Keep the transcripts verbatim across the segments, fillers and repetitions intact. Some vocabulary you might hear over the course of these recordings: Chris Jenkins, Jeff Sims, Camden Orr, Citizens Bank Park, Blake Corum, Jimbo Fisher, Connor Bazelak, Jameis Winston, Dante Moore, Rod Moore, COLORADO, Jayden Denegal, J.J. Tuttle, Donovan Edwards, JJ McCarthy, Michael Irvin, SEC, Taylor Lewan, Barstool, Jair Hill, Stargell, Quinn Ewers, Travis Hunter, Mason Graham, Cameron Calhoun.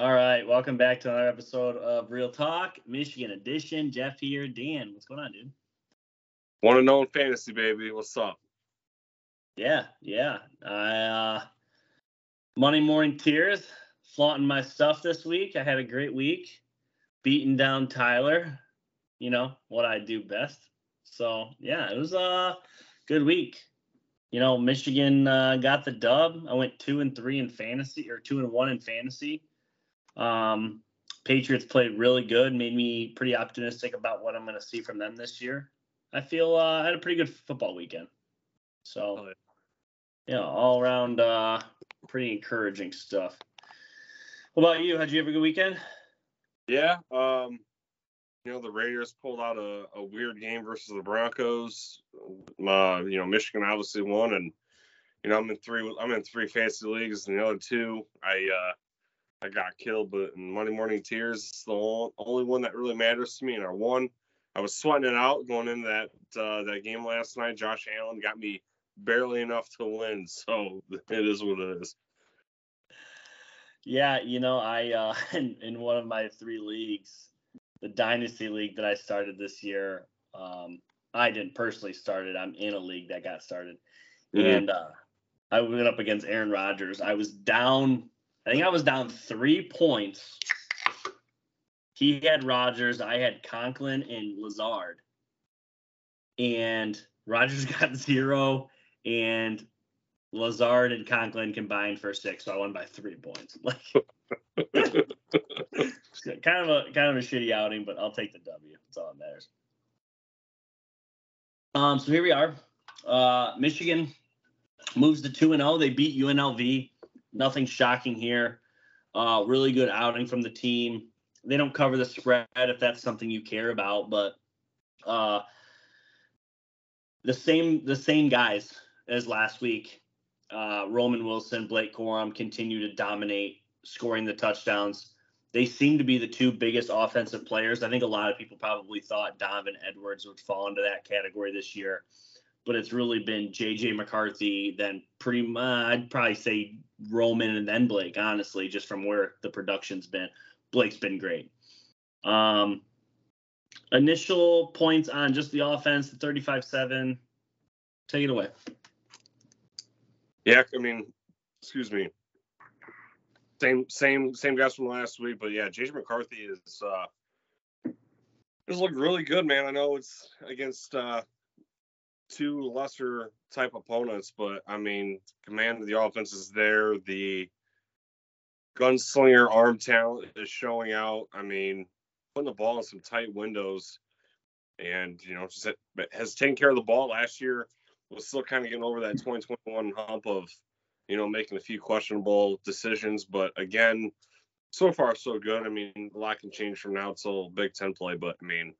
All right, welcome back to another episode of Real Talk, Michigan Edition. Jeff here. Dan, what's going on, dude? One and known fantasy, baby. What's up? Yeah, yeah. I, uh, Monday morning tears, flaunting my stuff this week. I had a great week, beating down Tyler, you know, what I do best. So, yeah, it was a good week. You know, Michigan uh, got the dub. I went two and three in fantasy, or two and one in fantasy. Um, Patriots played really good, made me pretty optimistic about what I'm going to see from them this year. I feel uh, I had a pretty good football weekend. So, yeah, you know, all around uh, pretty encouraging stuff. What about you? How'd you have a good weekend? Yeah. Um, you know, the Raiders pulled out a, a weird game versus the Broncos. Uh, you know, Michigan obviously won, and, you know, I'm in three, I'm in three fantasy leagues, and the other two, I, uh, I got killed, but in Monday morning tears, it's the only one that really matters to me. And I won. I was sweating it out going into that uh, that game last night. Josh Allen got me barely enough to win, so it is what it is. Yeah, you know, I uh, in, in one of my three leagues, the Dynasty League that I started this year, um, I didn't personally start it. I'm in a league that got started, mm-hmm. and uh, I went up against Aaron Rodgers. I was down. I think I was down three points. He had Rodgers. I had Conklin and Lazard. And Rodgers got zero, and Lazard and Conklin combined for six. So I won by three points. Like, kind of a kind of a shitty outing, but I'll take the W. That's all that matters. Um, so here we are. Uh, Michigan moves to two and zero. They beat U N L V. Nothing shocking here. Uh, really good outing from the team. They don't cover the spread if that's something you care about, but uh, the same the same guys as last week. Uh, Roman Wilson, Blake Corum continue to dominate, scoring the touchdowns. They seem to be the two biggest offensive players. I think a lot of people probably thought Donovan Edwards would fall into that category this year, but it's really been J J McCarthy, then pretty much, I'd probably say Roman, and then Blake, honestly, just from where the production's been. Blake's been great. Um, initial points on just the offense, the thirty-five seven. Take it away. Yeah, I mean, excuse me. Same same, same guys from last week, but yeah, J J McCarthy is uh, just looked really good, man. I know it's against uh, – two lesser type opponents, but I mean, command of the offense is there. The gunslinger arm talent is showing out. I mean, putting the ball in some tight windows, and you know, just has taken care of the ball. Last year was still kind of getting over that twenty twenty-one hump of, you know, making a few questionable decisions, but again, so far so good. I mean, a lot can change from now till Big Ten play, but I mean,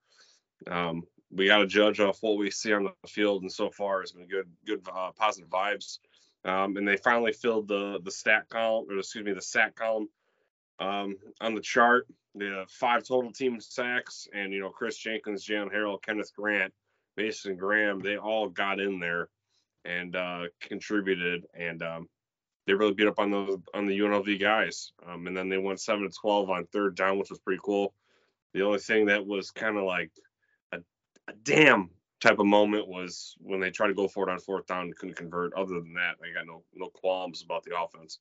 um. we got to judge off what we see on the field, and so far it's been good, good, uh, positive vibes. Um, and they finally filled the the stat column, or excuse me, the sack column um, on the chart. The five total team sacks, and you know, Chris Jenkins, Jan Harrell, Kenneth Grant, Mason Graham, they all got in there and uh, contributed, and um, they really beat up on those on the U N L V guys. Um, and then they went seven to twelve on third down, which was pretty cool. The only thing that was kind of like a damn type of moment was when they tried to go for it on fourth down and couldn't convert. Other than that, I got no no qualms about the offense.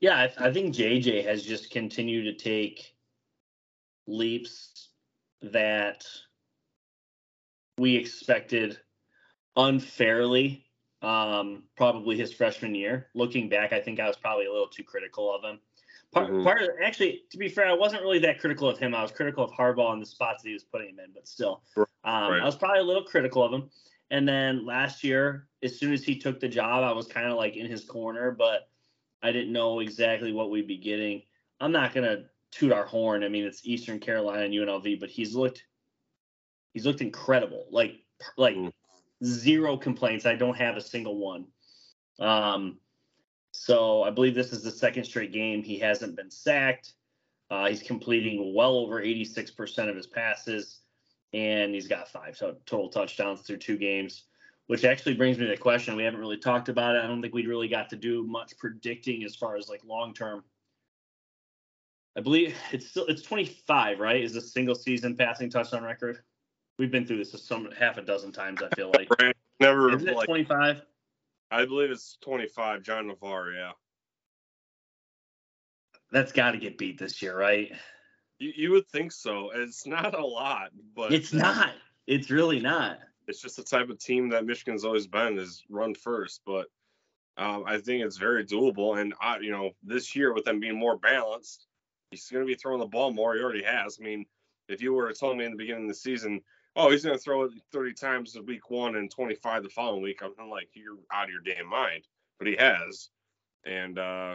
Yeah, I, th- I think J J has just continued to take leaps that we expected unfairly, um, probably his freshman year. Looking back, I think I was probably a little too critical of him. Part, mm-hmm. part of, actually, to be fair, I wasn't really that critical of him. I was critical of Harbaugh and the spots that he was putting him in, but still, um, right. I was probably a little critical of him. And then last year, as soon as he took the job, I was kind of like in his corner, but I didn't know exactly what we'd be getting. I'm not going to toot our horn. I mean, it's Eastern Carolina and U N L V, but he's looked, he's looked incredible. Like, like mm. zero complaints. I don't have a single one. Um, So I believe this is the second straight game he hasn't been sacked. Uh, he's completing well over eighty-six percent of his passes, and he's got five t- total touchdowns through two games, which actually brings me to the question. We haven't really talked about it. I don't think we really got to do much predicting as far as like long-term I believe it's still it's twenty-five, right? Is the single season passing touchdown record? We've been through this some half a dozen times. I feel like never. Isn't it like, twenty-five? I believe it's twenty-five. John Navarre, yeah. That's got to get beat this year, right? You, you would think so. It's not a lot, but it's not. It's really not. It's just the type of team that Michigan's always been, is run first, but. Um, I think it's very doable, and I, you know, this year with them being more balanced, he's going to be throwing the ball more. He already has. I mean, if you were to tell me in the beginning of the season, oh, he's going to throw it thirty times in week one and twenty-five the following week, I'm like, you're out of your damn mind. But he has, and uh,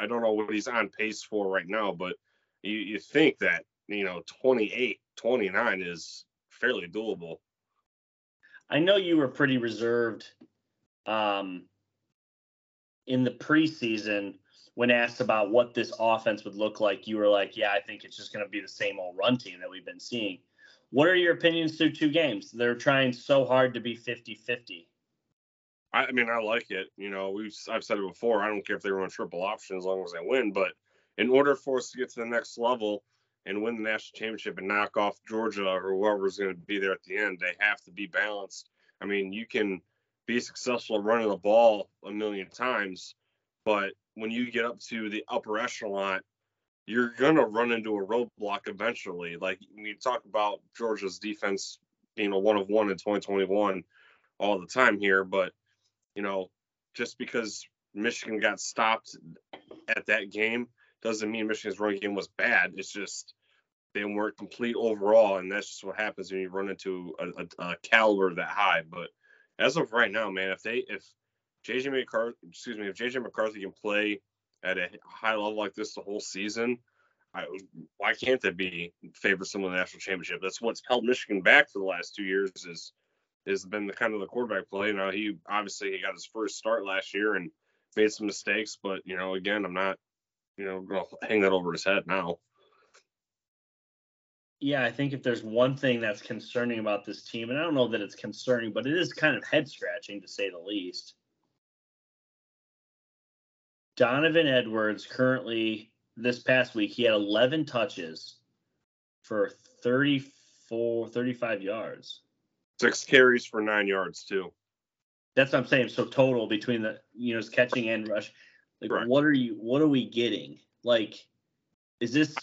I don't know what he's on pace for right now, but you, you think that, you know, twenty-eight, twenty-nine is fairly doable. I know you were pretty reserved. Um. In the preseason, when asked about what this offense would look like, you were like, yeah, I think it's just going to be the same old run team that we've been seeing. What are your opinions through two games? They're trying so hard to be fifty-fifty. I, I mean, I like it. You know, we've I've said it before. I don't care if they run triple option as long as they win. But in order for us to get to the next level and win the national championship and knock off Georgia or whoever's going to be there at the end, they have to be balanced. I mean, you can – be successful running the ball a million times, but when you get up to the upper echelon, you're going to run into a roadblock eventually. Like, when you talk about Georgia's defense being a one of one in twenty twenty-one all the time here, but, you know, just because Michigan got stopped at that game doesn't mean Michigan's run game was bad. It's just they weren't complete overall, and that's just what happens when you run into a, a, a caliber that high. But as of right now, man, if they if J J McCarthy, excuse me, if J J McCarthy can play at a high level like this the whole season, I, why can't they be favorisome in the national championship? That's what's held Michigan back for the last two years is has been the kind of the quarterback play. Now he obviously he got his first start last year and made some mistakes, but you know, again, I'm not you know going to hang that over his head now. Yeah, I think if there's one thing that's concerning about this team, and I don't know that it's concerning, but it is kind of head-scratching, to say the least. Donovan Edwards currently, this past week, he had eleven touches for thirty-four, thirty-five yards. Six carries for nine yards, too. That's what I'm saying. So total between the, you know, his catching and rush. Like, right. what are you, what are we getting? Like, is this...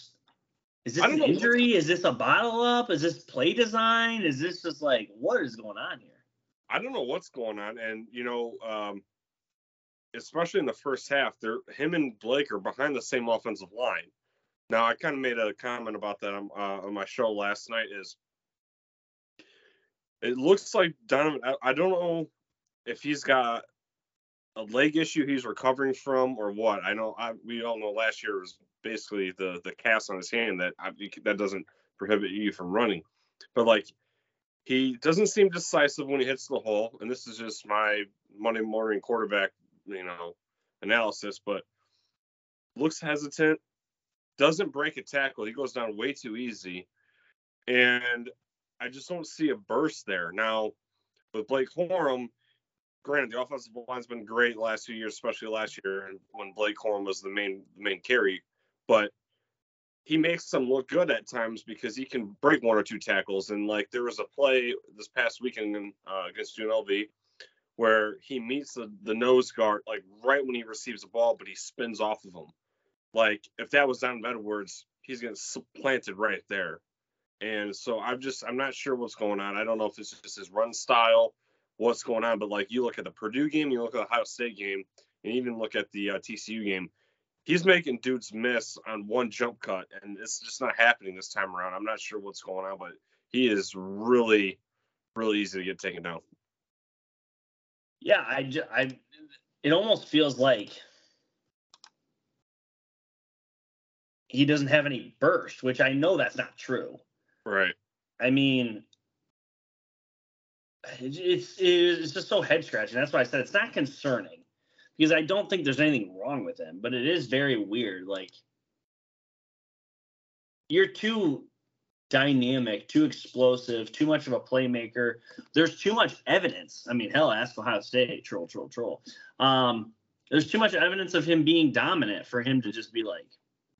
Is this an injury? Is this a bottle up? Is this play design? Is this just like, what is going on here? I don't know what's going on. And, you know, um, especially in the first half, they're, him and Blake are behind the same offensive line. Now, I kind of made a comment about that on, uh, on my show last night is it looks like Donovan, I, I don't know if he's got a leg issue he's recovering from or what. I know I, we all know last year was basically the the cast on his hand that I, that doesn't prohibit you from running, but like he doesn't seem decisive when he hits the hole, and this is just my Monday morning quarterback you know analysis, but looks hesitant, doesn't break a tackle, he goes down way too easy, and I just don't see a burst there. Now with Blake Corum, granted, the offensive line's been great the last few years, especially last year when Blake Corum was the main the main carry. But he makes them look good at times because he can break one or two tackles. And, like, there was a play this past weekend uh, against U N L V where he meets the, the nose guard, like, right when he receives the ball, but he spins off of him. Like, if that was Donovan Edwards, he's getting supplanted right there. And so I'm just – I'm not sure what's going on. I don't know if it's just his run style, what's going on, but like you look at the Purdue game, you look at the Ohio State game, and even look at the uh, T C U game, he's making dudes miss on one jump cut, and it's just not happening this time around. I'm not sure what's going on, but he is really, really easy to get taken down. Yeah, I, just, I it almost feels like he doesn't have any burst, which I know that's not true. Right. I mean... It's it's just so head scratching. That's why I said it's not concerning, because I don't think there's anything wrong with him, but it is very weird. Like, you're too dynamic, too explosive, too much of a playmaker. There's too much evidence. I mean, hell, ask Ohio State. Troll, troll, troll. Um, there's too much evidence of him being dominant for him to just be like,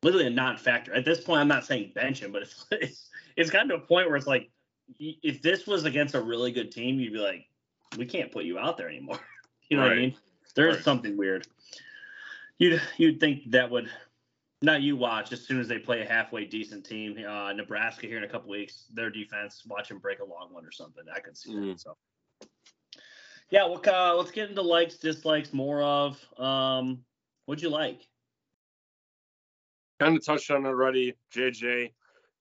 literally a non-factor. At this point, I'm not saying bench him, but it's it's, it's gotten to a point where it's like, if this was against a really good team, you'd be like, we can't put you out there anymore. You know right. what I mean? There's right. something weird. You'd, you'd think that would – not you watch as soon as they play a halfway decent team. Uh, Nebraska here in a couple weeks, their defense, watch them break a long one or something. I could see mm. that. So, yeah, well, uh, let's get into likes, dislikes, more of. Um, what'd you like? Kind of touched on it already, J J.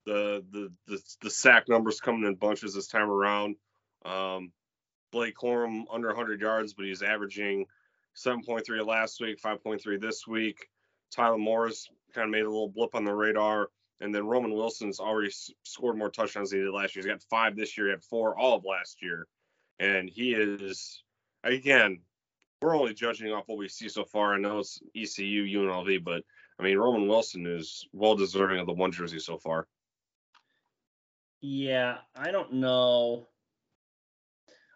The, the the the sack numbers coming in bunches this time around. Um, Blake Corum under one hundred yards, but he's averaging seven point three last week, five point three this week. Tyler Morris kind of made a little blip on the radar. And then Roman Wilson's already s- scored more touchdowns than he did last year. He's got five this year. He had four all of last year. And he is, again, we're only judging off what we see so far. I know it's E C U, U N L V, but, I mean, Roman Wilson is well-deserving of the one jersey so far. Yeah, I don't know.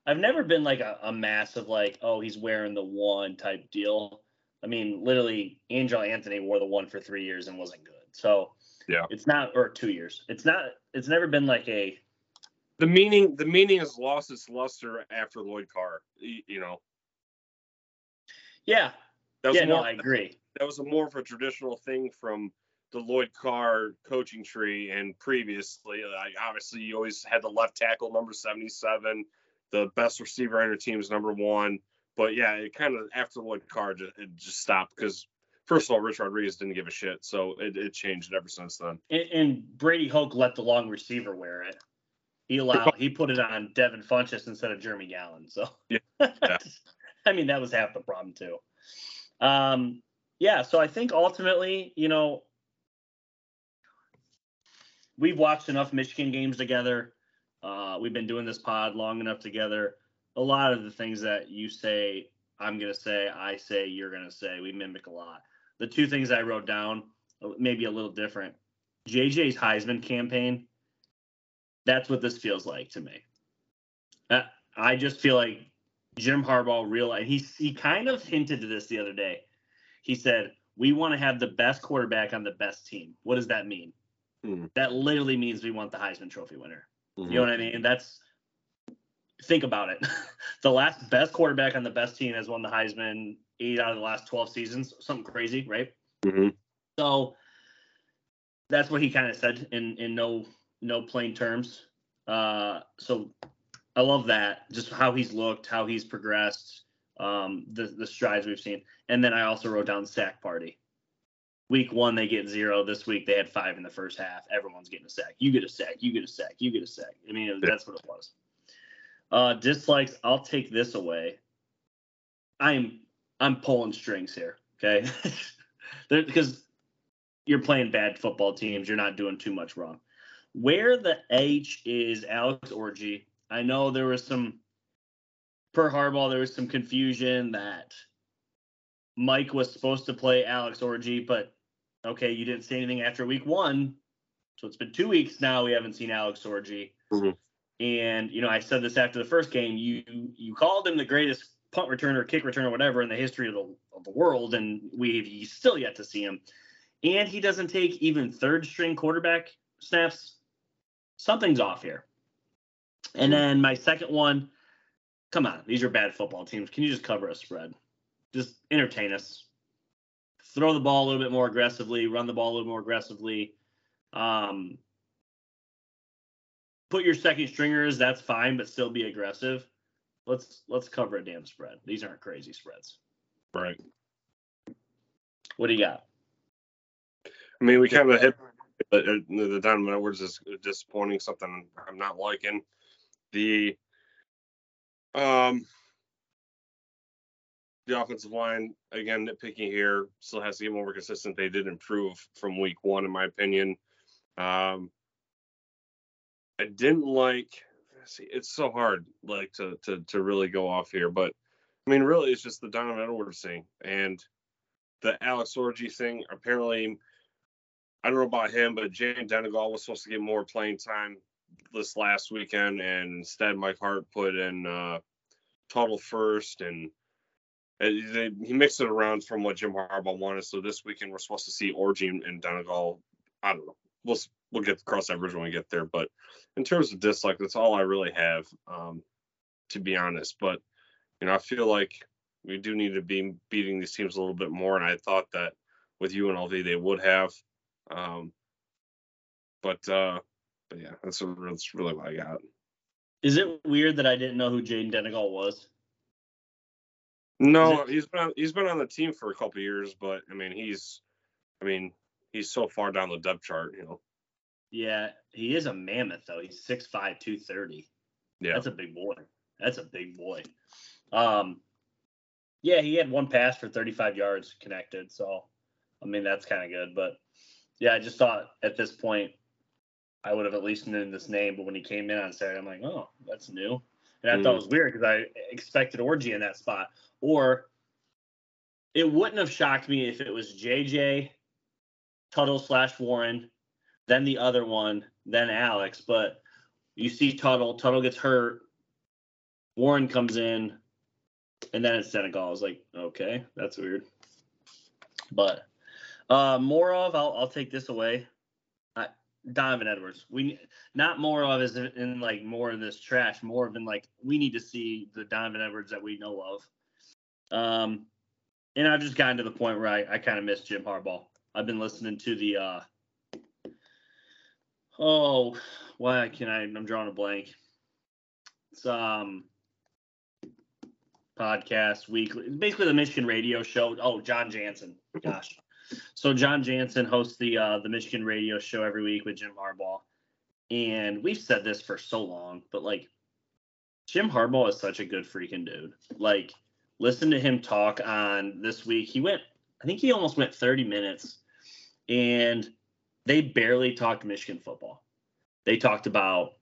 I've never been like a, a massive like, oh, he's wearing the one type deal. I mean, literally, Angel Anthony wore the one for three years and wasn't good. So yeah, it's not or two years. It's not. It's never been like a. The meaning. The meaning has lost its luster after Lloyd Carr. You know. Yeah. That was yeah. More, no, I agree. That was a more of a traditional thing from the Lloyd Carr coaching tree, and previously, like, obviously, you always had the left tackle number seventy-seven, the best receiver on your team is number one. But yeah, it kind of after Lloyd Carr, it just stopped because first of all, Rich Rodriguez didn't give a shit, so it, it changed ever since then. And, and Brady Hoke let the long receiver wear it. He allowed he put it on Devin Funchess instead of Jeremy Gallen. So yeah, yeah. I mean, that was half the problem too. Um, yeah, so I think ultimately, you know. We've watched enough Michigan games together. Uh, we've been doing this pod long enough together. A lot of the things that you say, I'm going to say, I say, you're going to say, we mimic a lot. The two things I wrote down, maybe a little different. J J's Heisman campaign, that's what this feels like to me. Uh, I just feel like Jim Harbaugh realized, he, he kind of hinted to this the other day. He said, we want to have the best quarterback on the best team. What does that mean? Mm-hmm. That literally means we want the Heisman Trophy winner. Mm-hmm. You know what I mean? That's think about it. The last best quarterback on the best team has won the Heisman eight out of the last twelve seasons. Something crazy, right? Mm-hmm. So that's what he kind of said in in no no plain terms. Uh, so I love that. Just how he's looked, how he's progressed, um, the the strides we've seen. And then I also wrote down sack party. Week one, they get zero. This week, they had five in the first half. Everyone's getting a sack. You get a sack. You get a sack. You get a sack. I mean, it, that's what it was. Uh, dislikes, I'll take this away. I'm I'm pulling strings here, okay? Because you're playing bad football teams. You're not doing too much wrong. Where the H is Alex Orji. I know there was some, per Harbaugh, there was some confusion that Mike was supposed to play Alex Orji, but okay, you didn't say anything after week one. So it's been two weeks now we haven't seen Alex Orji. Mm-hmm. And, you know, I said this after the first game, you you called him the greatest punt returner, kick returner, whatever in the history of the, of the world, and we've still yet to see him. And he doesn't take even third-string quarterback snaps. Something's off here. And then my second one, come on, these are bad football teams. Can you just cover a spread? Just entertain us. Throw the ball a little bit more aggressively. Run the ball a little more aggressively. Um, put your second stringers. That's fine, but still be aggressive. Let's let's cover a damn spread. These aren't crazy spreads. Right. What do you got? I mean, we kind of hit uh, the Donovan Edwards is disappointing. Something I'm not liking. The um. The offensive line, again, nitpicking here, still has to get more consistent. They did improve from week one, in my opinion. Um, I didn't like – see, it's so hard, like, to, to to really go off here. But, I mean, really, it's just the Donovan Edwards thing. And the Alex Orji thing, apparently, I don't know about him, but Jayden Denegal was supposed to get more playing time this last weekend. And instead, Mike Hart put in uh, Tuttle first and – They, he mixed it around from what Jim Harbaugh wanted. So this weekend we're supposed to see Orgy and, and Denegal. I don't know. We'll we'll get across that bridge when we get there. But in terms of dislike, that's all I really have, um, to be honest. But you know, I feel like we do need to be beating these teams a little bit more. And I thought that with U N L V they would have. Um, but uh, but yeah, that's, a, that's really what I got. Is it weird that I didn't know who Jayden Denegal was? No, he's been on, he's been on the team for a couple of years, but I mean he's, I mean he's so far down the depth chart, you know. Yeah, he is a mammoth though. He's six five, two thirty. Yeah, that's a big boy. That's a big boy. Um, yeah, he had one pass for thirty-five yards connected, so I mean that's kind of good. But yeah, I just thought at this point I would have at least known this name. But when he came in on Saturday, I'm like, oh, that's new. And I mm. thought it was weird because I expected Orgy in that spot. Or it wouldn't have shocked me if it was J J, Tuttle slash Warren, then the other one, then Alex. But you see Tuttle. Tuttle gets hurt. Warren comes in. And then it's Senegal. I was like, okay, that's weird. But uh, more of, I'll, I'll take this away. Donovan Edwards. We not more of is in like more of this trash, more of in like we need to see the Donovan Edwards that we know of. Um, and I've just gotten to the point where I, I kind of miss Jim Harbaugh. I've been listening to the uh, oh, why can I? I'm drawing a blank. It's um podcast weekly, it's basically the Michigan radio show. Oh, John Jansen. Gosh. So John Jansen hosts the uh, the Michigan radio show every week with Jim Harbaugh. And we've said this for so long, but, like, Jim Harbaugh is such a good freaking dude. Like, listen to him talk on this week. He went – I think he almost went thirty minutes, and they barely talked Michigan football. They talked about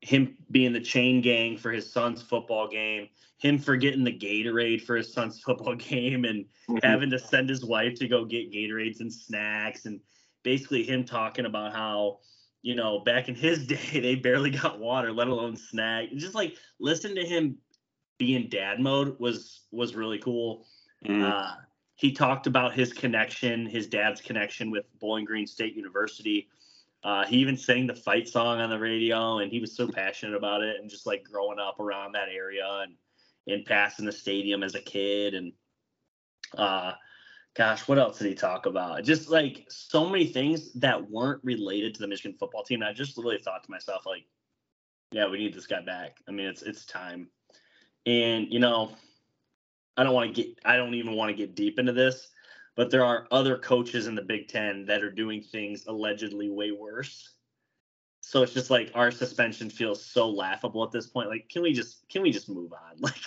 him being the chain gang for his son's football game, him forgetting the Gatorade for his son's football game and mm-hmm. having to send his wife to go get Gatorades and snacks, and basically him talking about how, you know, back in his day, they barely got water, let alone snack. Just like listen to him be in dad mode was, was really cool. Mm-hmm. Uh, he talked about his connection, his dad's connection with Bowling Green State University. Uh, he even sang the fight song on the radio, and he was so passionate about it and just, like, growing up around that area and, and passing the stadium as a kid. And, uh, gosh, what else did he talk about? Just, like, so many things that weren't related to the Michigan football team. And I just really thought to myself, like, yeah, we need this guy back. I mean, it's it's time. And, you know, I don't want to get – I don't even want to get deep into this. But there are other coaches in the Big Ten that are doing things allegedly way worse. So it's just like our suspension feels so laughable at this point. Like, can we just can we just move on? Like,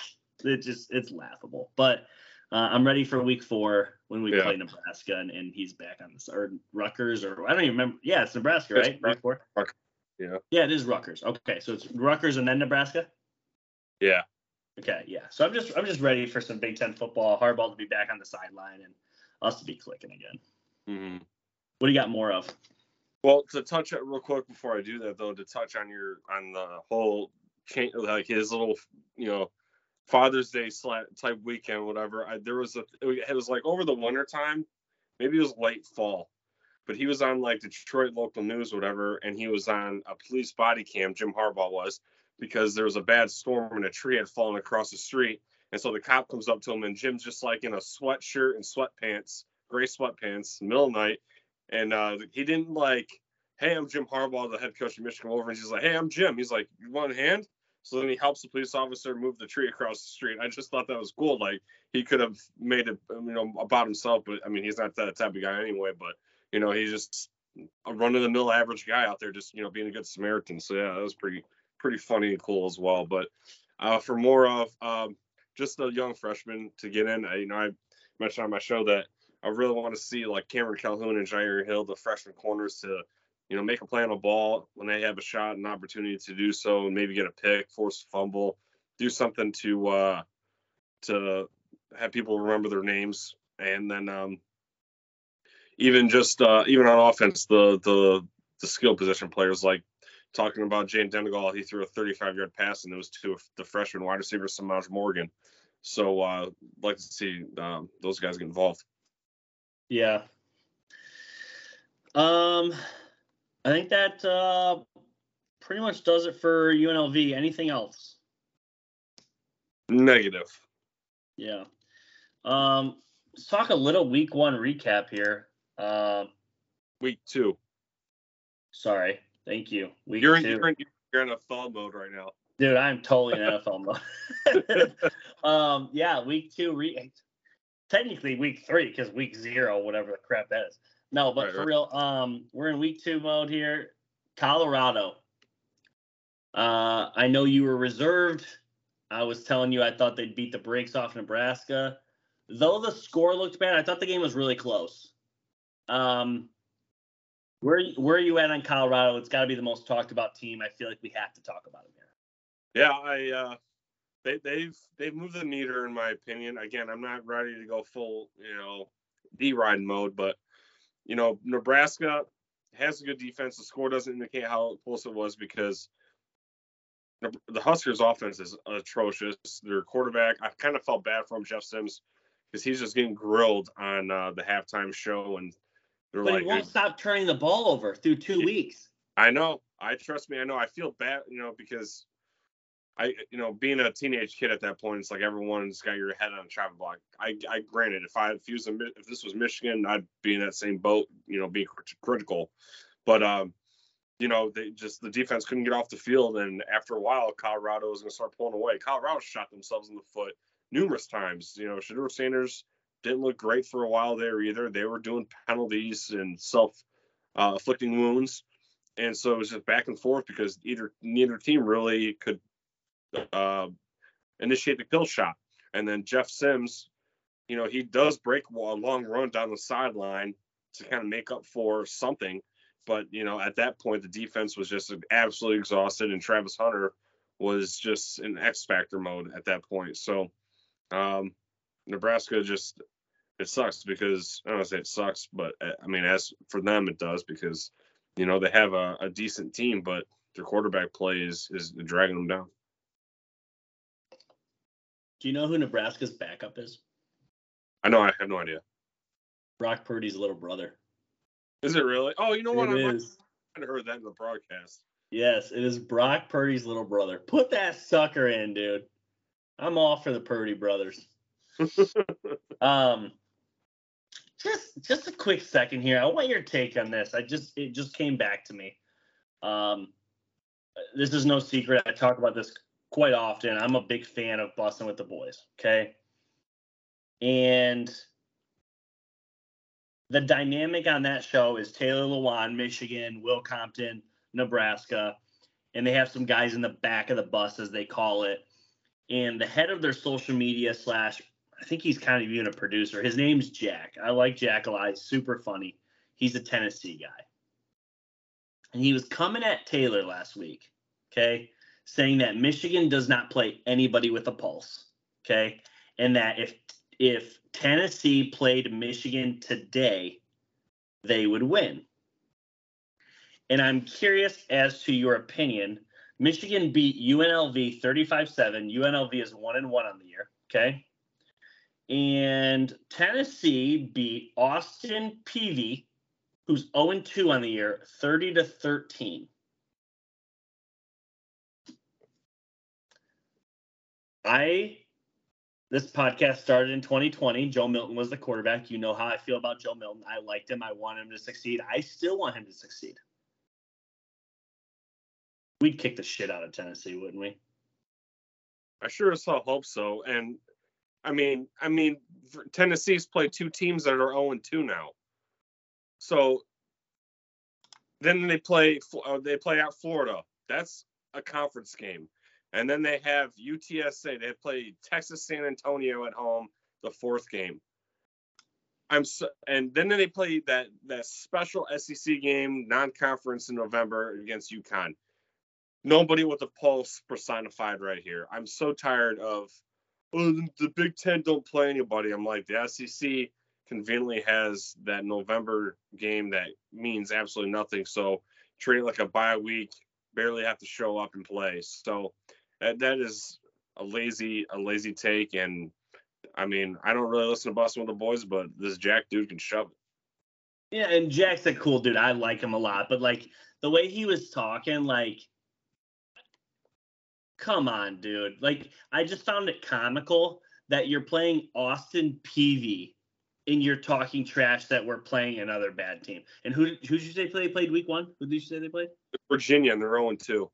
it just it's laughable. But uh, I'm ready for week four when we yeah. play Nebraska and, and he's back on this or Rutgers or I don't even remember. Yeah, it's Nebraska, it's right? Ruck, four? Ruck, yeah. Yeah, it is Rutgers. Okay, so it's Rutgers and then Nebraska. Yeah. Okay. Yeah. So I'm just I'm just ready for some Big Ten football. Harbaugh to be back on the sideline and us to be clicking again. Mm-hmm. What do you got more of? Well, to touch it real quick before I do that, though, to touch on your on the whole chain, like his little, you know, Father's Day type weekend, whatever. I, there was a it was like over the winter time, maybe it was late fall, but he was on like Detroit local news, whatever, and he was on a police body cam. Jim Harbaugh was, because there was a bad storm and a tree had fallen across the street. And so the cop comes up to him, and Jim's just like in a sweatshirt and sweatpants, gray sweatpants, middle of the night. And uh, he didn't like, hey, I'm Jim Harbaugh, the head coach of Michigan. Over and he's like, hey, I'm Jim. He's like, you want a hand? So then he helps the police officer move the tree across the street. I just thought that was cool. Like, he could have made it, you know, about himself, but I mean, he's not that type of guy anyway. But you know, he's just a run-of-the-mill average guy out there, just, you know, being a good Samaritan. So yeah, that was pretty, pretty funny and cool as well. But uh, for more of. Um, Just a young freshman to get in. I, you know, I mentioned on my show that I really want to see like Cameron Calhoun and Jair Hill, the freshman corners, to, you know, make a play on a ball when they have a shot and opportunity to do so, and maybe get a pick, force a fumble, do something to uh, to have people remember their names. And then um, even just uh, even on offense, the the the skill position players, like talking about Jayden Denegal, he threw a thirty-five-yard pass, and it was to the freshman wide receiver Samaj Morgan. So uh, I'd like to see um, those guys get involved. Yeah. Um, I think that uh, pretty much does it for U N L V. Anything else? Negative. Yeah. Um, let's talk a little week one recap here. Uh, week two. Sorry. Thank you. Week you're, two. You're in, you're in N F L mode right now. Dude, I'm totally in N F L mode. um, yeah, week two. Re- technically week three because week zero, whatever the crap that is. No, but right, for right. real, um, we're in week two mode here. Colorado. Uh, I know you were reserved. I was telling you I thought they'd beat the brakes off Nebraska. Though the score looked bad, I thought the game was really close. Um, where where are you at on Colorado? It's got to be the most talked about team. I feel like we have to talk about it here. Yeah, I uh, they they've they've moved the meter in my opinion. Again, I'm not ready to go full you know deride mode, but you know Nebraska has a good defense. The score doesn't indicate how close it was because the Huskers' offense is atrocious. Their quarterback, I kind of felt bad for him, Jeff Sims, because he's just getting grilled on uh, the halftime show, and they're but like, he won't stop turning the ball over through two it, weeks. I know. I trust me. I know. I feel bad, you know, because I, you know, being a teenage kid at that point, it's like everyone's got your head on a chopping block. I, I granted, if I if, was, if this was Michigan, I'd be in that same boat, you know, being critical, but um. You know, they just the defense couldn't get off the field, and after a while, Colorado was going to start pulling away. Colorado shot themselves in the foot numerous times. You know, Shedeur Sanders didn't look great for a while there either. They were doing penalties and self-afflicting uh, wounds, and so it was just back and forth because either neither team really could uh, initiate the kill shot. And then Jeff Sims, you know, he does break a long run down the sideline to kind of make up for something. But, you know, at that point, the defense was just absolutely exhausted, and Travis Hunter was just in X-Factor mode at that point. So, um, Nebraska just – it sucks because – I don't want to say it sucks, but, I mean, as for them, it does because, you know, they have a, a decent team, but their quarterback play is, is dragging them down. Do you know who Nebraska's backup is? I know. I have no idea. Brock Purdy's little brother. Is it really? Oh, you know what? It I is. Might have heard that in the broadcast. Yes, it is Brock Purdy's little brother. Put that sucker in, dude. I'm all for the Purdy brothers. um, just just a quick second here. I want your take on this. I just it just came back to me. Um, this is no secret. I talk about this quite often. I'm a big fan of Bussin' with the Boys. Okay, and. The dynamic on that show is Taylor Lewan, Michigan, Will Compton, Nebraska, and they have some guys in the back of the bus, as they call it. And the head of their social media slash, I think he's kind of even a producer. His name's Jack. I like Jack a lot. He's super funny. He's a Tennessee guy. And he was coming at Taylor last week, okay, saying that Michigan does not play anybody with a pulse, okay, and that if If Tennessee played Michigan today, they would win. And I'm curious as to your opinion. Michigan beat U N L V thirty-five seven. U N L V is one and one on the year, okay? And Tennessee beat Austin Peavy, who's oh and two on the year, thirty to thirteen. I... This podcast started in twenty twenty. Joe Milton was the quarterback. You know how I feel about Joe Milton. I liked him. I want him to succeed. I still want him to succeed. We'd kick the shit out of Tennessee, wouldn't we? I sure as hell hope so. And, I mean, I mean, Tennessee's played two teams that are oh and two now. So, then they play they play out Florida. That's a conference game. And then they have U T S A. They play Texas San Antonio at home, the fourth game. I'm so, and then they play that, that special S E C game, non-conference in November against UConn. Nobody with a pulse personified right here. I'm so tired of, oh, the Big Ten don't play anybody. I'm like, the S E C conveniently has that November game that means absolutely nothing. So treat it like a bye week, barely have to show up and play. So, Uh, that is a lazy a lazy take. And I mean, I don't really listen to Bustin' with the Boys, but this Jack dude can shove it. Yeah, and Jack's a cool dude. I like him a lot. But like the way he was talking, like, come on, dude. Like, I just found it comical that you're playing Austin Peavy and you're talking trash that we're playing another bad team. And who who did you say they played week one? Who did you say they played? Virginia, and they're oh and two.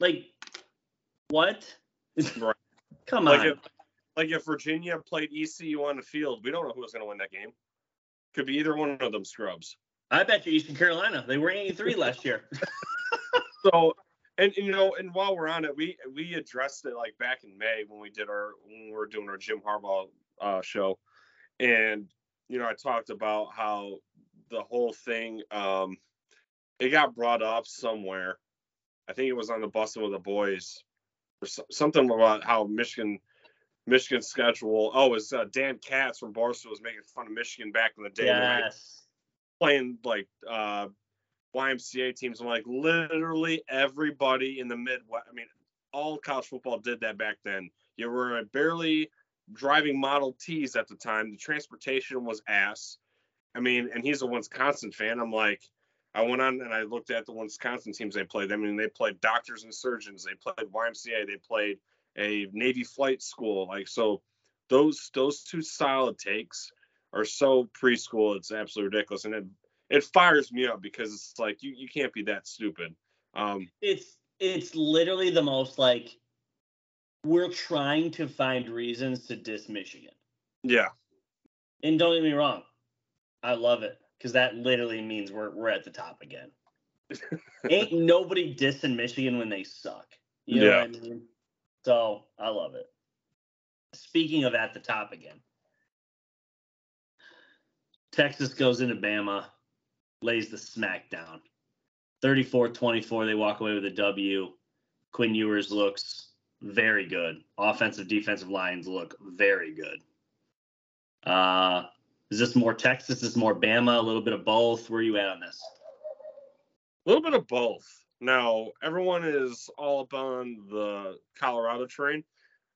Like, what? Right. Come on. Like if, like if Virginia played E C U on the field, we don't know who was going to win that game. Could be either one of them scrubs. I bet you Eastern Carolina. They were eight and three last year. So... And, you know, and while we're on it, we we addressed it, like, back in May when we did our – when we were doing our Jim Harbaugh uh, show. And, you know, I talked about how the whole thing um, – it got brought up somewhere. I think it was on the Bustin' with the Boys or so, something about how Michigan Michigan's schedule – oh, it was uh, Dan Katz from Barstool was making fun of Michigan back in the day. Yes. Playing, like uh, – Y M C A teams, and like literally everybody in the Midwest, I mean, all college football did that back then. You were barely driving Model Ts at the time. The transportation was ass. I mean, and he's a Wisconsin fan. I'm like, I went on and I looked at the Wisconsin teams they played. I mean, they played doctors and surgeons. They played Y M C A. They played a Navy flight school. Like, so those those two solid takes are so preschool. It's absolutely ridiculous. And it It fires me up because it's like, you, you can't be that stupid. Um, it's it's literally the most, like, we're trying to find reasons to diss Michigan. Yeah. And don't get me wrong. I love it because that literally means we're we're at the top again. Ain't nobody dissing Michigan when they suck. You know yeah. what I mean? So, I love it. Speaking of at the top again, Texas goes into Bama. Lays the smack down. thirty-four twenty-four, they walk away with a W. Quinn Ewers looks very good. Offensive, defensive lines look very good. Uh, is this more Texas? Is this more Bama? A little bit of both? Where are you at on this? A little bit of both. Now, everyone is all up on the Colorado train.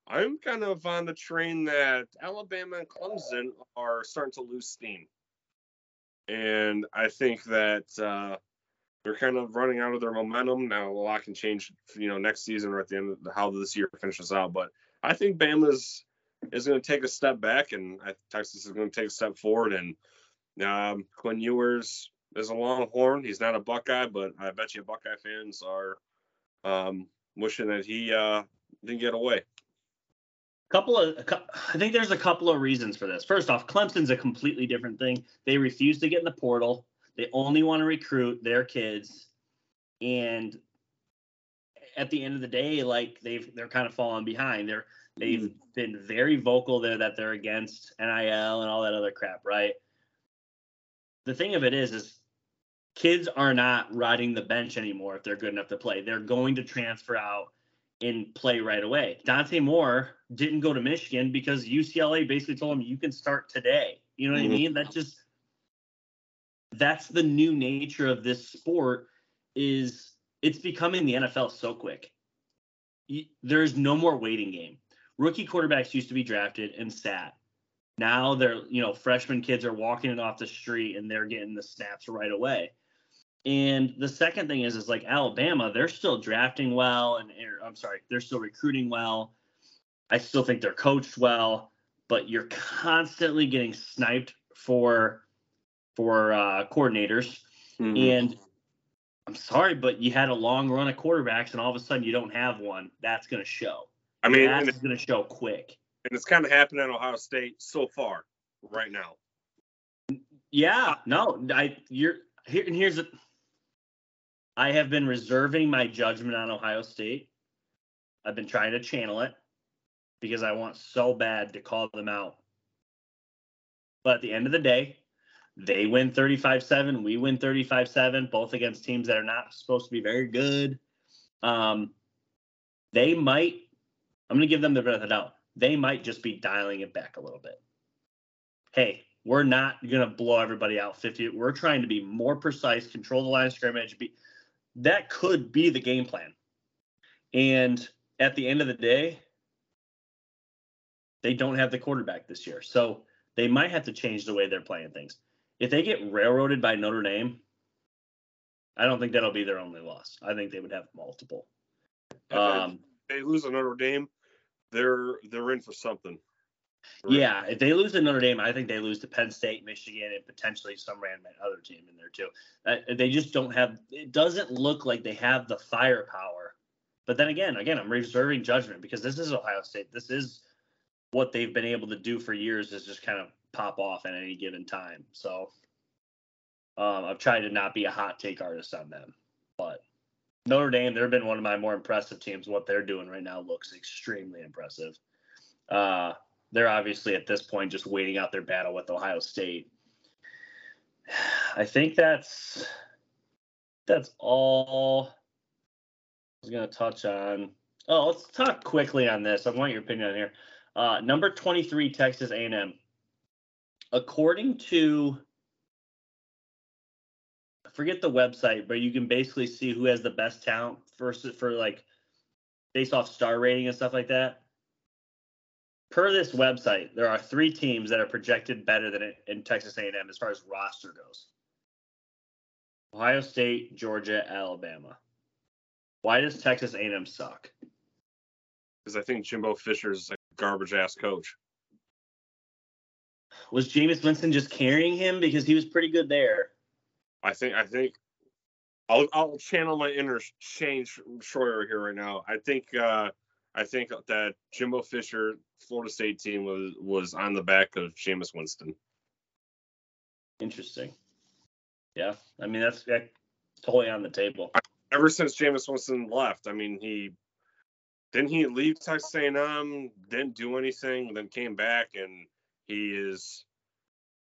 I'm kind of on the train that Alabama and Clemson are starting to lose steam. And I think that uh, they're kind of running out of their momentum. Now, a lot can change, you know, next season or at the end of the, how this year finishes out. But I think Bama's is going to take a step back, and I, Texas is going to take a step forward. And um, Quinn Ewers is a Longhorn. He's not a Buckeye, but I bet you Buckeye fans are um, wishing that he uh, didn't get away. Couple of, I think there's a couple of reasons for this. First off, Clemson's a completely different thing. They refuse to get in the portal. They only want to recruit their kids. And at the end of the day, like they've, they're kind of falling behind. They're, they've mm. been very vocal there that they're against N I L and all that other crap, right? The thing of it is, is kids are not riding the bench anymore if they're good enough to play. They're going to transfer out and play right away. Dante Moore didn't go to Michigan because U C L A basically told him you can start today. You know what mm-hmm. I mean? That just, that's the new nature of this sport is it's becoming the N F L so quick. You, there's no more waiting game. Rookie quarterbacks used to be drafted and sat. Now they're, you know, freshman kids are walking it off the street and they're getting the snaps right away. And the second thing is, is like Alabama, they're still drafting well. And or, I'm sorry, they're still recruiting well. I still think they're coached well, but you're constantly getting sniped for for uh, coordinators. Mm-hmm. And I'm sorry, but you had a long run of quarterbacks, and all of a sudden you don't have one. That's going to show. I mean, that's going to show quick. And it's kind of happening at Ohio State so far right now. Yeah, no, I you're here, and here's a. I have been reserving my judgment on Ohio State. I've been trying to channel it because I want so bad to call them out. But at the end of the day, they win thirty-five seven. We win thirty-five seven, both against teams that are not supposed to be very good. Um, they might, I'm going to give them the benefit of the doubt. They might just be dialing it back a little bit. Hey, we're not going to blow everybody out fifty. We're trying to be more precise, control the line of scrimmage, be, that could be the game plan. And at the end of the day, they don't have the quarterback this year. So they might have to change the way they're playing things. If they get railroaded by Notre Dame, I don't think that'll be their only loss. I think they would have multiple. Um, if they lose to Notre Dame, they're they're in for something. They're yeah, in. If they lose to Notre Dame, I think they lose to Penn State, Michigan, and potentially some random other team in there too. Uh, they just don't have – it doesn't look like they have the firepower. But then again, again, I'm reserving judgment because this is Ohio State. This is what they've been able to do for years, is just kind of pop off at any given time. So – Um, I've tried to not be a hot take artist on them, but Notre Dame, they've been one of my more impressive teams. What they're doing right now looks extremely impressive. Uh, they're obviously at this point just waiting out their battle with Ohio State. I think that's that's all I was going to touch on. Oh, let's talk quickly on this. I want your opinion on here. Uh, number twenty-three, Texas A and M. According to... forget the website, but you can basically see who has the best talent versus for like based off star rating and stuff like that. Per this website, there are three teams that are projected better than in Texas A and M as far as roster goes. Ohio State, Georgia, Alabama. Why does Texas A and M suck? Because I think Jimbo Fisher is a garbage ass coach. Was Jameis Winston just carrying him? Because he was pretty good there. I think I think I'll I'll channel my inner Shane Schroyer here right now. I think uh, I think that Jimbo Fisher, Florida State team was was on the back of Jameis Winston. Interesting. Yeah, I mean that's, that's totally on the table. I, ever since Jameis Winston left, I mean he didn't he leave Texas A and M, didn't do anything, then came back and he is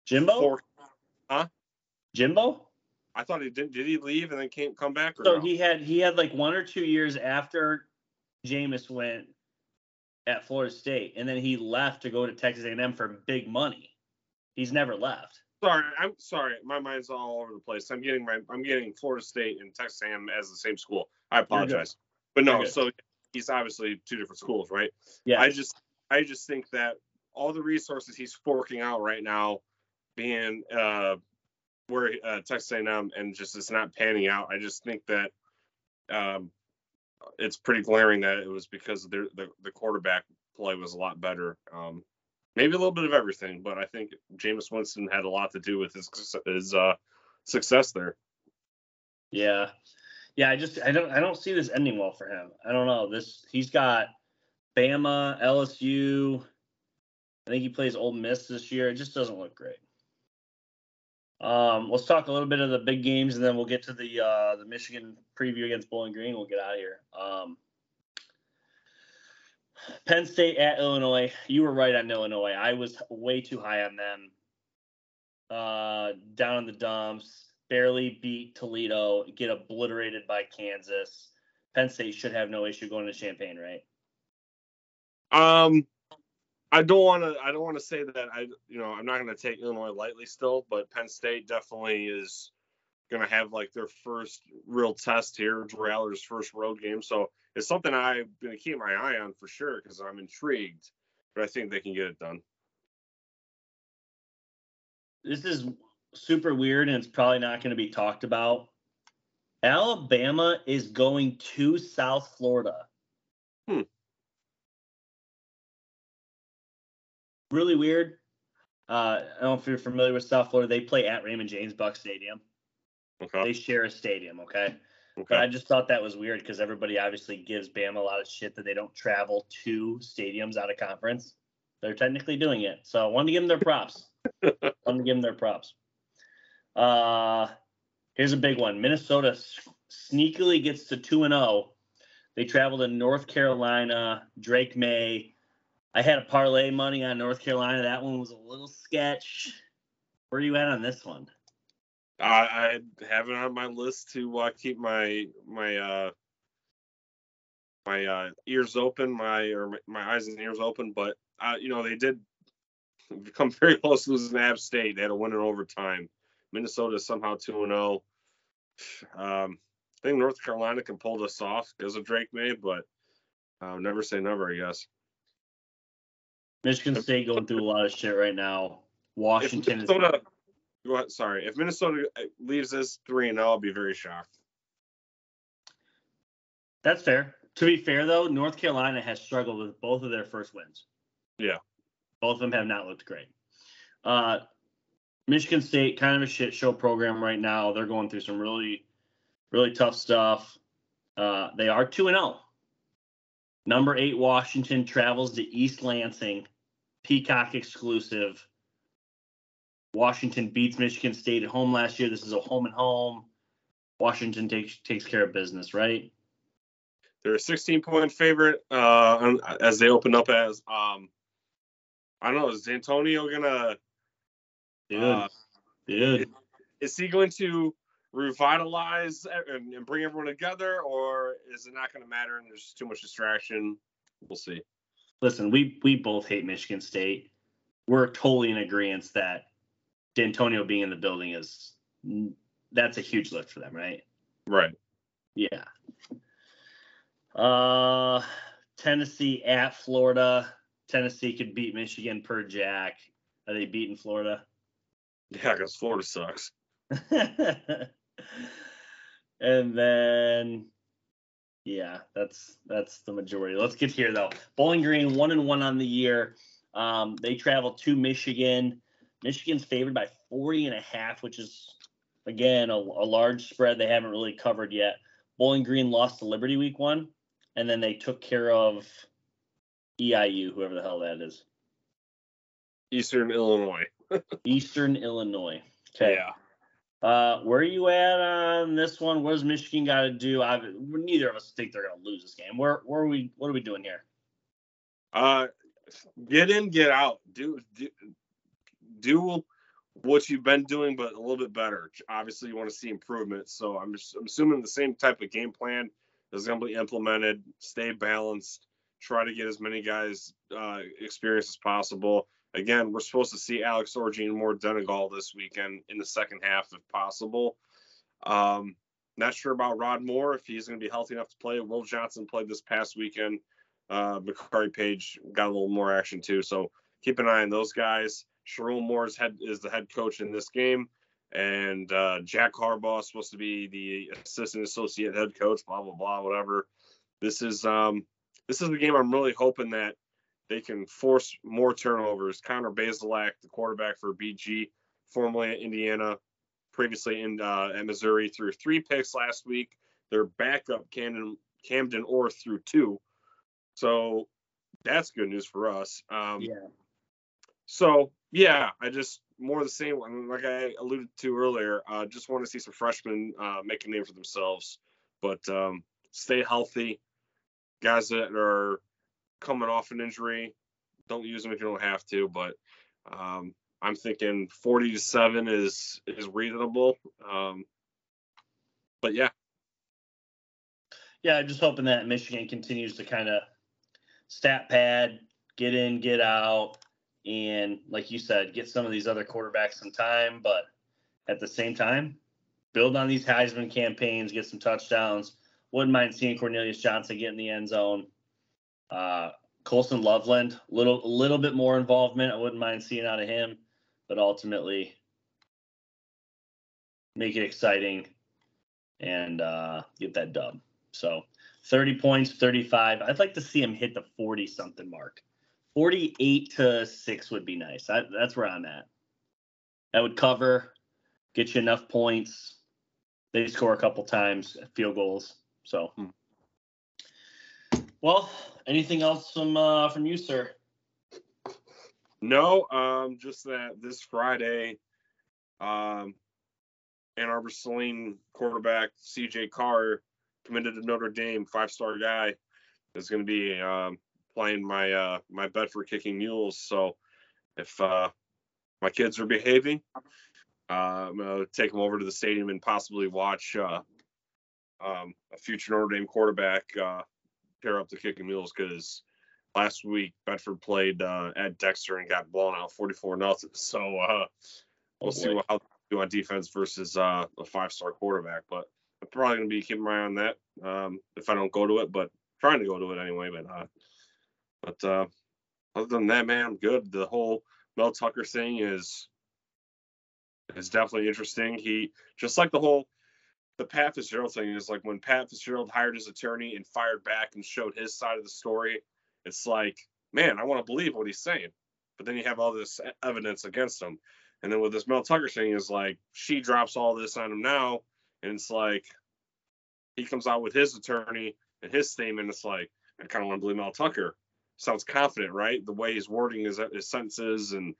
Jimbo. Four, huh? Jimbo. I thought he didn't. Did he leave and then came come back? Or so no? he had he had like one or two years after Jameis went at Florida State, and then he left to go to Texas A and M for big money. He's never left. Sorry, I'm sorry. My mind's all over the place. I'm getting my I'm getting Florida State and Texas A and M as the same school. I apologize, but no. So he's obviously two different schools, right? Yeah. I just I just think that all the resources he's forking out right now, being uh. where uh, Texas A and M and just it's not panning out. I just think that um, it's pretty glaring that it was because the, the the quarterback play was a lot better. Um, maybe a little bit of everything, but I think Jameis Winston had a lot to do with his his uh, success there. Yeah, yeah. I just I don't I don't see this ending well for him. I don't know this. He's got Bama, L S U. I think he plays Ole Miss this year. It just doesn't look great. Um, let's talk a little bit of the big games, and then we'll get to the uh, the Michigan preview against Bowling Green. We'll get out of here. Um, Penn State at Illinois. You were right on Illinois. I was way too high on them. Uh, down in the dumps, barely beat Toledo, get obliterated by Kansas. Penn State should have no issue going to Champaign, right? Um. I don't want to. I don't want to say that. I, you know, I'm not going to take Illinois lightly still, but Penn State definitely is going to have like their first real test here, Rattler's first road game. So it's something I'm going to keep my eye on for sure because I'm intrigued. But I think they can get it done. This is super weird, and it's probably not going to be talked about. Alabama is going to South Florida. Hmm. Really weird. Uh, I don't know if you're familiar with South Florida. They play at Raymond James Buck Stadium. Okay. They share a stadium, okay? okay? But I just thought that was weird because everybody obviously gives Bama a lot of shit that they don't travel to stadiums out of conference. They're technically doing it. So I wanted to give them their props. I wanted to give them their props. Uh, here's a big one. Minnesota sneakily gets to two and oh. They travel to North Carolina, Drake May. I had a parlay money on North Carolina. That one was a little sketch. Where are you at on this one? I, I have it on my list to uh, keep my my uh, my uh, ears open, my or my eyes and ears open. But uh, you know, they did come very close to losing App State. They had a win in overtime. Minnesota is somehow two and zero. I think North Carolina can pull this off because of Drake May, but Um, never say never, I guess. Michigan State going through a lot of shit right now. Washington is. Go ahead, sorry. If Minnesota leaves this three and oh, I'll be very shocked. That's fair. To be fair, though, North Carolina has struggled with both of their first wins. Yeah. Both of them have not looked great. Uh, Michigan State, kind of a shit show program right now. They're going through some really, really tough stuff. Uh, they are two and oh. Number eight, Washington, travels to East Lansing. Peacock exclusive. Washington beats Michigan State at home last year. This is a home and home. Washington takes takes care of business, right? They're a sixteen-point favorite uh, as they open up as, um, I don't know, is Antonio going to Dude. Uh, Dude. Is, is he going to revitalize and, and bring everyone together, or is it not going to matter and there's too much distraction? We'll see. Listen, we, we both hate Michigan State. We're totally in agreement that D'Antonio being in the building is that's a huge lift for them, right? Right. Yeah. Uh, Tennessee at Florida. Tennessee could beat Michigan per Jack. Are they beating Florida? Yeah, because Florida sucks. And then, yeah, that's that's the majority. Let's get here though. Bowling Green one and one on the year. Um, they travel to Michigan. Michigan's favored by forty and a half, which is, again, a, a large spread they haven't really covered yet. Bowling Green lost to Liberty week one, and then they took care of E I U, whoever the hell that is. Eastern Illinois. Eastern Illinois. Okay. Yeah. Uh, where are you at on this one? What does Michigan got to do? I've, neither of us think they're going to lose this game. Where, where are we? What are we doing here? Uh, get in, get out. Do do. Do what you've been doing, but a little bit better. Obviously, you want to see improvement. So I'm, just, I'm assuming the same type of game plan is going to be implemented. Stay balanced. Try to get as many guys uh, experience as possible. Again, we're supposed to see Alex Orji and more Denegal this weekend in the second half, if possible. Um, not sure about Rod Moore, if he's going to be healthy enough to play. Will Johnson played this past weekend. Uh, Bakari Page got a little more action, too. So keep an eye on those guys. Sharon Moore's head is the head coach in this game, and uh, Jack Harbaugh is supposed to be the assistant associate head coach. Blah blah blah, whatever. This is um, this is the game I'm really hoping that they can force more turnovers. Connor Bazelak, the quarterback for B G, formerly at Indiana, previously in uh, at Missouri, threw three picks last week. Their backup Camden Camden Orr threw two, so that's good news for us. Um, yeah. So. Yeah, I just more of the same. Like I alluded to earlier, uh, just want to see some freshmen uh, make a name for themselves. But um, stay healthy. Guys that are coming off an injury, don't use them if you don't have to. But um, I'm thinking forty to seven is is reasonable. Um, but yeah, yeah. I'm just hoping that Michigan continues to kind of stat pad, get in, get out. And like you said, get some of these other quarterbacks some time, but at the same time, build on these Heisman campaigns, get some touchdowns. Wouldn't mind seeing Cornelius Johnson get in the end zone. Uh, Colson Loveland, little, a little bit more involvement. I wouldn't mind seeing out of him, but ultimately make it exciting and uh, get that dub. So thirty points, thirty-five. I'd like to see him hit the forty-something mark. forty-eight to six would be nice. I, that's where I'm at. That would cover, get you enough points. They score a couple times, field goals. So, hmm. Well, anything else from uh, from you, sir? No, um, just that this Friday, um, Ann Arbor Saline quarterback C J Carr, committed to Notre Dame, five-star guy, is going to be um, – playing my uh my bet for kicking mules. So if uh my kids are behaving, uh I'm gonna take them over to the stadium and possibly watch uh um a future Notre Dame quarterback uh tear up the kicking mules, because last week Bedford played uh at Dexter and got blown out forty-four nothing. So uh we'll oh, see what, how they do on defense versus uh a five-star quarterback, but I'm probably gonna be keeping my eye on that um if I don't go to it. But trying to go to it anyway, but uh, but uh, other than that, man, I'm good. The whole Mel Tucker thing is is definitely interesting. He just like the whole the Pat Fitzgerald thing is like when Pat Fitzgerald hired his attorney and fired back and showed his side of the story. It's like, man, I want to believe what he's saying, but then you have all this evidence against him. And then with this Mel Tucker thing is like she drops all this on him now, and it's like he comes out with his attorney and his statement. It's like, I kind of want to believe Mel Tucker. Sounds confident, right? The way he's wording his, his sentences and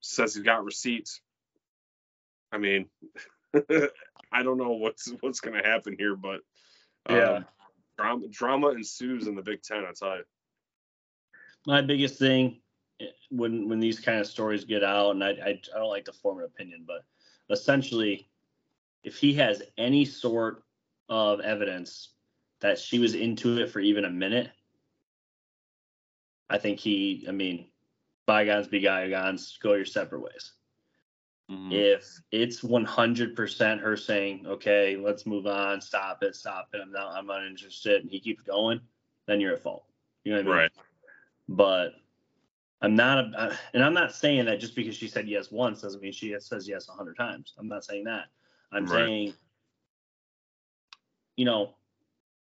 says he's got receipts. I mean, I don't know what's what's going to happen here, but um, yeah, drama, drama ensues in the Big Ten, I tell you. My biggest thing when when these kind of stories get out, and I, I I don't like to form an opinion, but essentially, if he has any sort of evidence that she was into it for even a minute, I think he, I mean, bygones be bygones, go your separate ways. Mm-hmm. If it's one hundred percent her saying, okay, let's move on, stop it, stop it, I'm not, I'm not interested, and he keeps going, then you're at fault. You know what I mean? Right. But I'm not, a, and I'm not saying that just because she said yes once doesn't mean she says yes one hundred times. I'm not saying that. I'm right. saying, you know,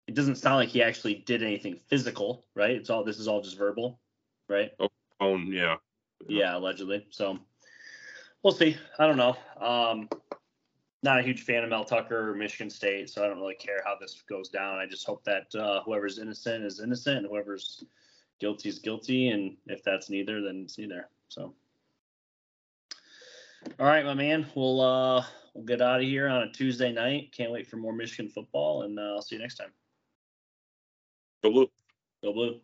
it doesn't sound like he actually did anything physical, right? It's all, this is all just verbal, right? Oh, oh yeah. yeah. Yeah, allegedly. So we'll see. I don't know. Um, not a huge fan of Mel Tucker or Michigan State, so I don't really care how this goes down. I just hope that uh, whoever's innocent is innocent and whoever's guilty is guilty, and if that's neither, then it's neither. So, all right, my man, we'll uh, we'll get out of here on a Tuesday night. Can't wait for more Michigan football, and uh, I'll see you next time. Go blue. Go blue.